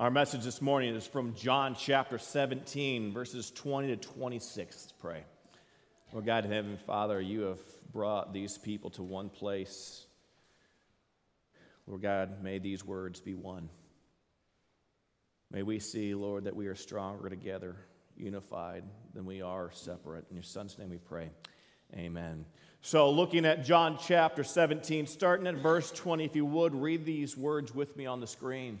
Our message this morning is from John chapter 17, verses 20 to 26. Let's pray. Lord God in heaven, Father, you have brought these people to one place. Lord God, may these words be one. May we see, Lord, that we are stronger together, unified, than we are separate. In your Son's name we pray. Amen. So looking at John chapter 17, starting at verse 20, if you would, read these words with me on the screen.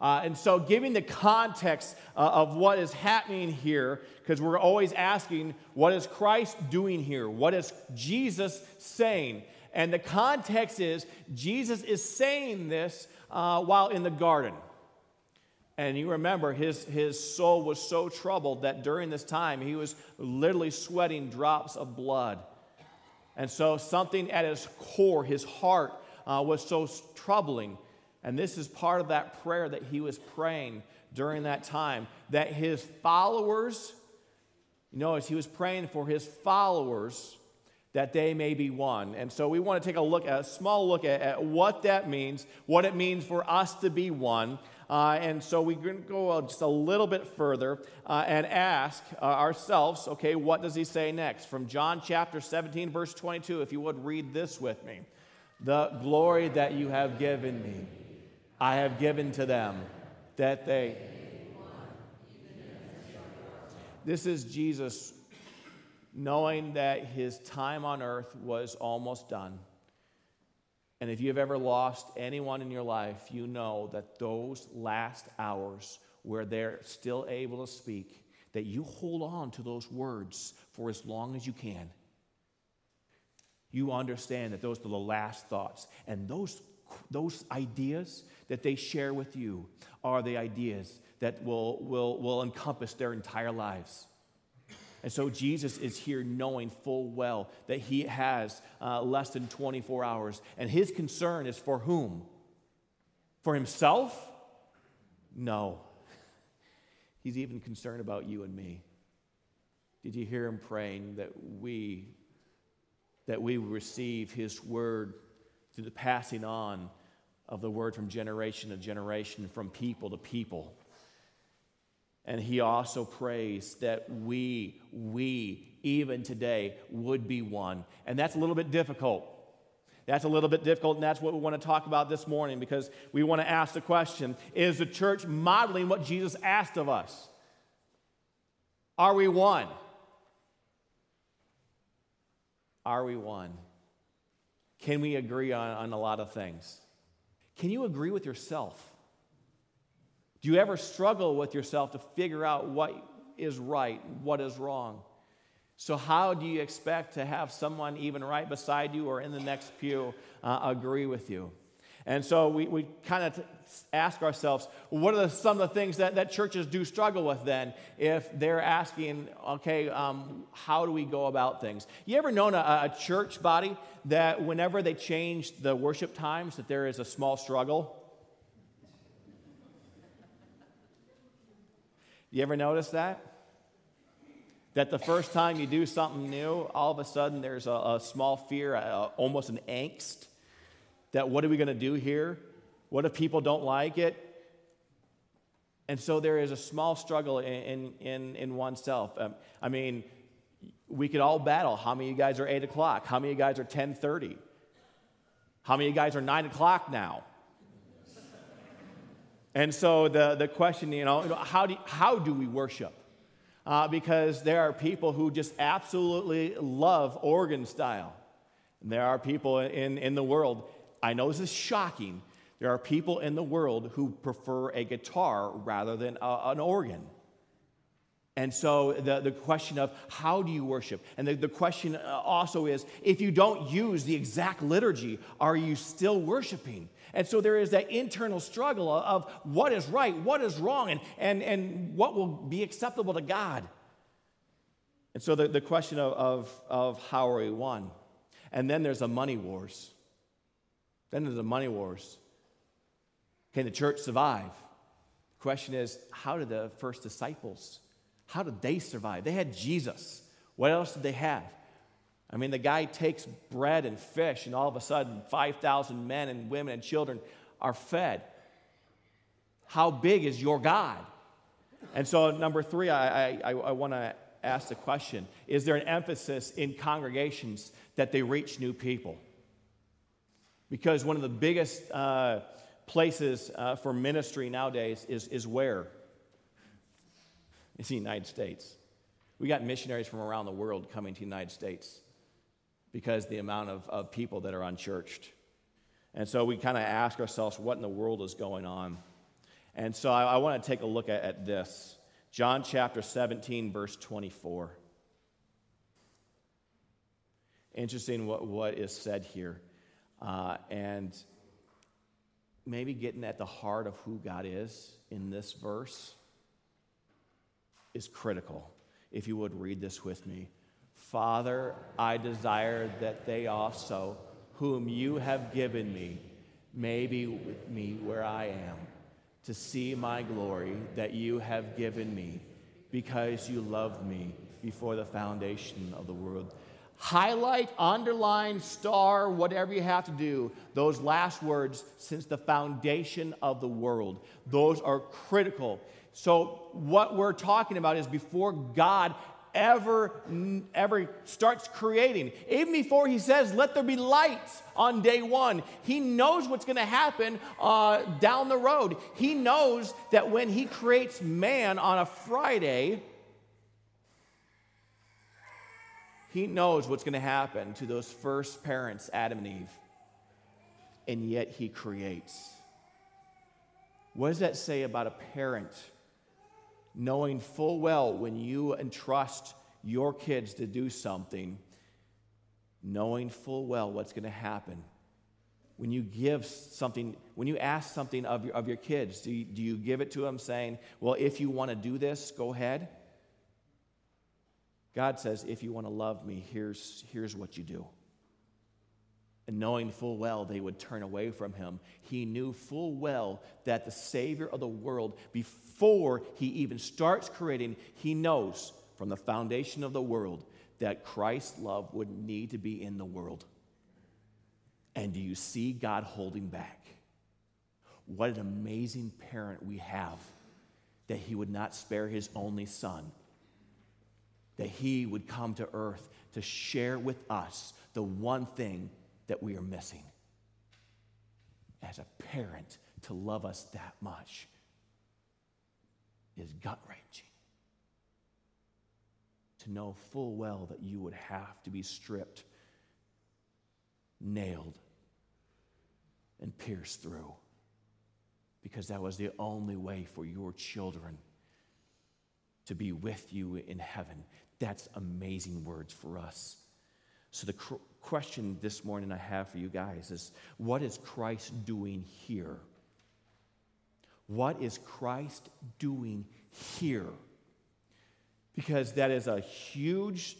And so giving the context of what is happening here, because we're always asking, what is Christ doing here? What is Jesus saying? And the context is, Jesus is saying this while in the garden. And you remember, his soul was so troubled that during this time, he was literally sweating drops of blood. And so something at his core, his heart, was so troubling. And this is part of that prayer that he was praying during that time, that his followers, you notice he was praying for his followers, that they may be one. And so we want to take a small look at what that means, what it means for us to be one. And so we're going to go just a little bit further and ask ourselves, okay, what does he say next? From John chapter 17, verse 22, if you would read this with me. The glory that you have given me, I have given to them, that they... This is Jesus knowing that his time on earth was almost done. And if you've ever lost anyone in your life, you know that those last hours where they're still able to speak, that you hold on to those words for as long as you can. You understand that those are the last thoughts. And those ideas that they share with you are the ideas that will encompass their entire lives. And so Jesus is here knowing full well that he has less than 24 hours. And his concern is for whom? For himself? No. He's even concerned about you and me. Did you hear him praying that we receive his word through the passing on of the word from generation to generation, from people to people? And he also prays that we, even today, would be one. And that's a little bit difficult. And that's what we want to talk about this morning, because we want to ask the question, is the church modeling what Jesus asked of us? Are we one? Are we one? Can we agree on a lot of things? Can you agree with yourself? Do you ever struggle with yourself to figure out what is right, what is wrong? So how do you expect to have someone even right beside you or in the next pew agree with you? And so we kind of ask ourselves, what are some of the things that churches do struggle with then if they're asking, okay, how do we go about things? You ever known a church body that whenever they change the worship times that there is a small struggle? You ever notice that? That the first time you do something new, all of a sudden there's a small fear, almost an angst, that what are we going to do here? What if people don't like it? And so there is a small struggle in oneself. I mean, we could all battle. How many of you guys are 8 o'clock? How many of you guys are 10:30? How many of you guys are 9 o'clock now? And so the question, how do we worship? Because there are people who just absolutely love organ style. And there are people in the world, I know this is shocking, there are people in the world who prefer a guitar rather than an organ. And so the question of how do you worship? And the question also is, if you don't use the exact liturgy, are you still worshiping? And so there is that internal struggle of what is right, what is wrong, and what will be acceptable to God. And so the question of how are we one? And then there's a money wars. Then there's a money wars. Can the church survive? The question is, how did the first disciples, how did they survive? They had Jesus. What else did they have? I mean, the guy takes bread and fish, and all of a sudden, 5,000 men and women and children are fed. How big is your God? And so, number three, I want to ask the question, is there an emphasis in congregations that they reach new people? Because one of the biggest places for ministry nowadays is where? It's the United States. We got missionaries from around the world coming to the United States because the amount of people that are unchurched. And so we kind of ask ourselves, what in the world is going on? And so I want to take a look at this. John chapter 17, verse 24. Interesting what is said here. And maybe getting at the heart of who God is in this verse is critical. If you would read this with me. Father, I desire that they also, whom you have given me, may be with me where I am, to see my glory that you have given me, because you loved me before the foundation of the world. Highlight, underline, star, whatever you have to do, those last words, since the foundation of the world. Those are critical. So what we're talking about is before God ever starts creating, even before he says, let there be lights on day one, he knows what's going to happen down the road. He knows that when he creates man on a Friday, he knows what's going to happen to those first parents, Adam and Eve, and yet he creates. What does that say about a parent knowing full well when you entrust your kids to do something, knowing full well what's going to happen? When you give something, when you ask something of your kids, do you give it to them saying, well, if you want to do this, go ahead? God says, if you want to love me, here's what you do. And knowing full well they would turn away from him, he knew full well that the Savior of the world, before he even starts creating, he knows from the foundation of the world that Christ's love would need to be in the world. And do you see God holding back? What an amazing parent we have, that he would not spare his only son, that he would come to earth to share with us the one thing that we are missing as a parent. To love us that much is gut-wrenching. To know full well that you would have to be stripped, nailed, and pierced through, because that was the only way for your children to be with you in heaven. That's amazing words for us. So the question this morning I have for you guys is, what is Christ doing here? What is Christ doing here? Because that is a huge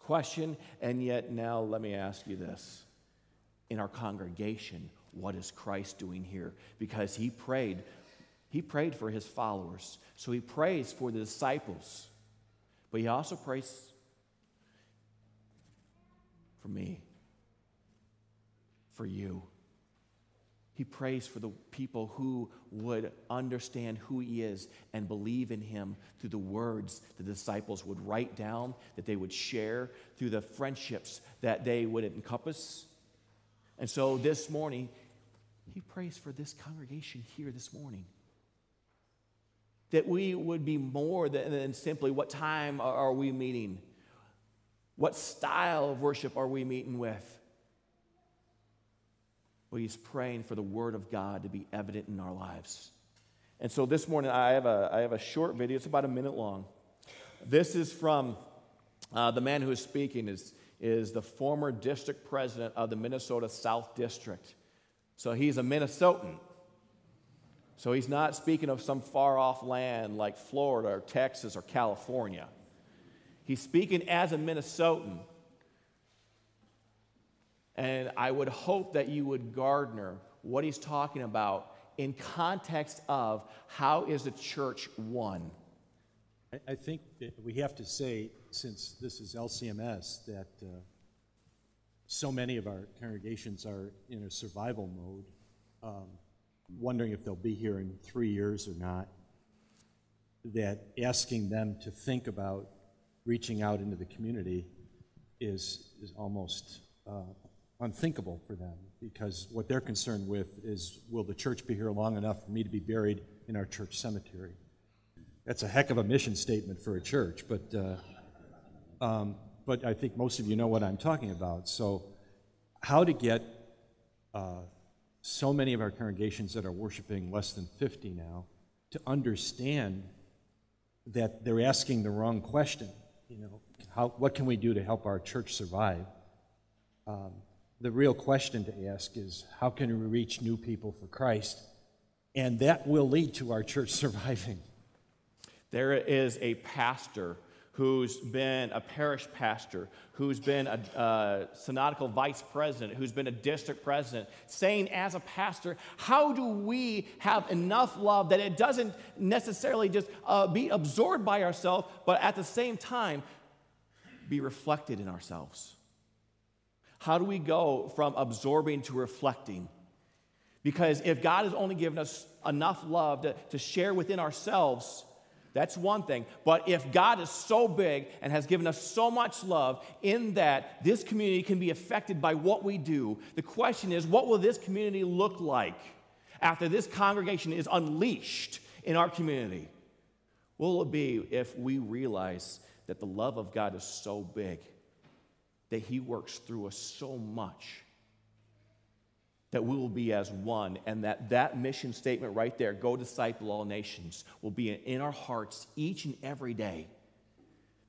question, and yet now let me ask you this. In our congregation, what is Christ doing here? Because he prayed for his followers, so he prays for the disciples, but he also prays for me, for you. He prays for the people who would understand who he is and believe in him through the words the disciples would write down, that they would share, through the friendships that they would encompass. And so this morning, he prays for this congregation here this morning, that we would be more than simply, what time are we meeting? What style of worship are we meeting with? Well, he's praying for the Word of God to be evident in our lives. And so this morning, I have a short video. It's about a minute long. This is from the man who is speaking is the former district president of the Minnesota South District. So he's a Minnesotan. So he's not speaking of some far-off land like Florida or Texas or California. He's speaking as a Minnesotan. And I would hope that you would garner what he's talking about in context of how is the church one. I think that we have to say, since this is LCMS, that so many of our congregations are in a survival mode, wondering if they'll be here in 3 years or not, that asking them to think about reaching out into the community is almost unthinkable for them, because what they're concerned with is, will the church be here long enough for me to be buried in our church cemetery? That's a heck of a mission statement for a church, but I think most of you know what I'm talking about. So how to get so many of our congregations that are worshiping less than 50 now to understand that they're asking the wrong question. You know, what can we do to help our church survive? The real question to ask is, how can we reach new people for Christ? And that will lead to our church surviving. There is a pastor who's been a parish pastor, who's been a synodical vice president, who's been a district president, saying as a pastor, how do we have enough love that it doesn't necessarily just be absorbed by ourselves, but at the same time be reflected in ourselves? How do we go from absorbing to reflecting? Because if God has only given us enough love to share within ourselves, that's one thing. But if God is so big and has given us so much love, in that this community can be affected by what we do, the question is, what will this community look like after this congregation is unleashed in our community? What will it be if we realize that the love of God is so big that he works through us so much that we will be as one, and that mission statement right there, go disciple all nations, will be in our hearts each and every day,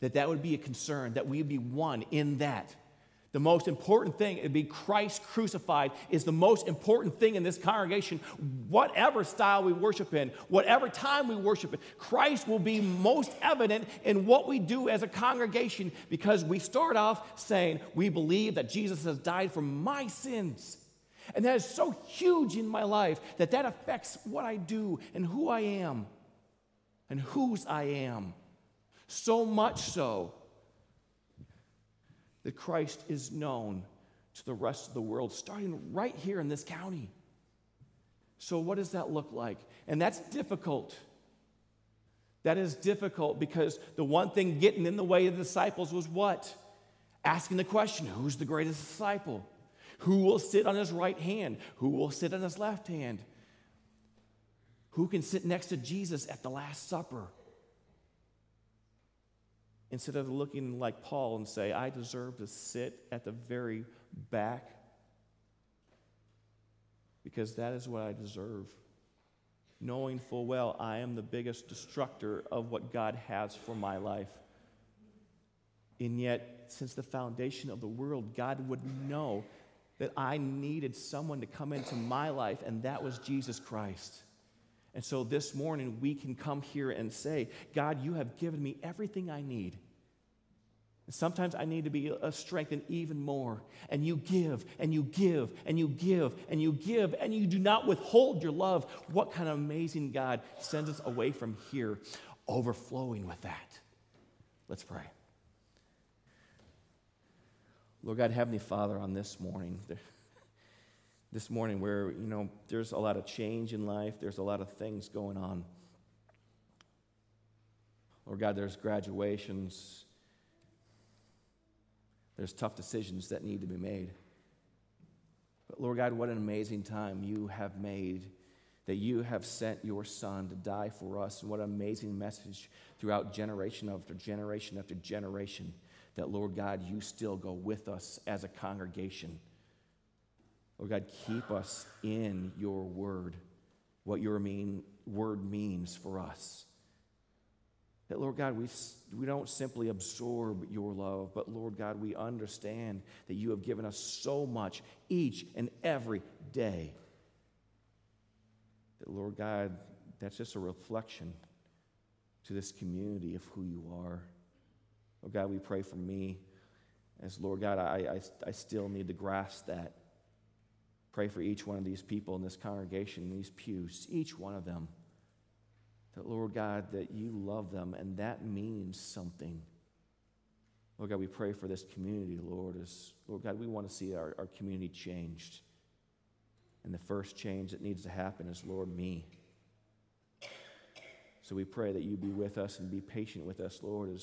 that would be a concern, that we'd be one in that. The most important thing, it'd be Christ crucified, is the most important thing in this congregation. Whatever style we worship in, whatever time we worship in, Christ will be most evident in what we do as a congregation, because we start off saying, we believe that Jesus has died for my sins. And that is so huge in my life that affects what I do and who I am and whose I am. So much so that Christ is known to the rest of the world, starting right here in this county. So what does that look like? And that's difficult. That is difficult, because the one thing getting in the way of the disciples was what? Asking the question, who's the greatest disciple? Who will sit on his right hand? Who will sit on his left hand? Who can sit next to Jesus at the Last Supper? Instead of looking like Paul and say, I deserve to sit at the very back, because that is what I deserve, knowing full well I am the biggest destructor of what God has for my life. And yet, since the foundation of the world, God would know that I needed someone to come into my life, and that was Jesus Christ. And so this morning, we can come here and say, God, you have given me everything I need. And sometimes I need to be strengthened even more. And you give, and you give, and you give, and you give, and you do not withhold your love. What kind of amazing God sends us away from here overflowing with that? Let's pray. Lord God, Heavenly Father, on this morning where, you know, there's a lot of change in life, there's a lot of things going on. Lord God, there's graduations, there's tough decisions that need to be made. But Lord God, what an amazing time you have made, that you have sent your Son to die for us, and what an amazing message throughout generation after generation after generation, that, Lord God, you still go with us as a congregation. Lord God, keep us in your word, what your word means for us. That, Lord God, we don't simply absorb your love, but, Lord God, we understand that you have given us so much each and every day. That, Lord God, that's just a reflection to this community of who you are. Oh God, we pray for me And so, Lord God, I still need to grasp that. Pray for each one of these people in this congregation, in these pews, each one of them. That, Lord God, that you love them, and that means something. Lord God, we pray for this community, Lord. Lord God, we want to see our community changed. And the first change that needs to happen is, Lord, me. So we pray that you be with us and be patient with us, Lord.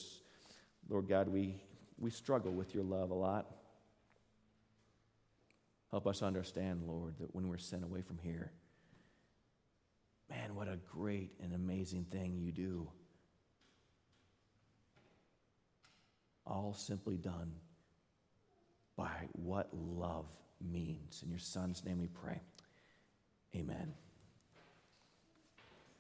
Lord God, we struggle with your love a lot. Help us understand, Lord, that when we're sent away from here, man, what a great and amazing thing you do. All simply done by what love means. In your Son's name we pray. Amen.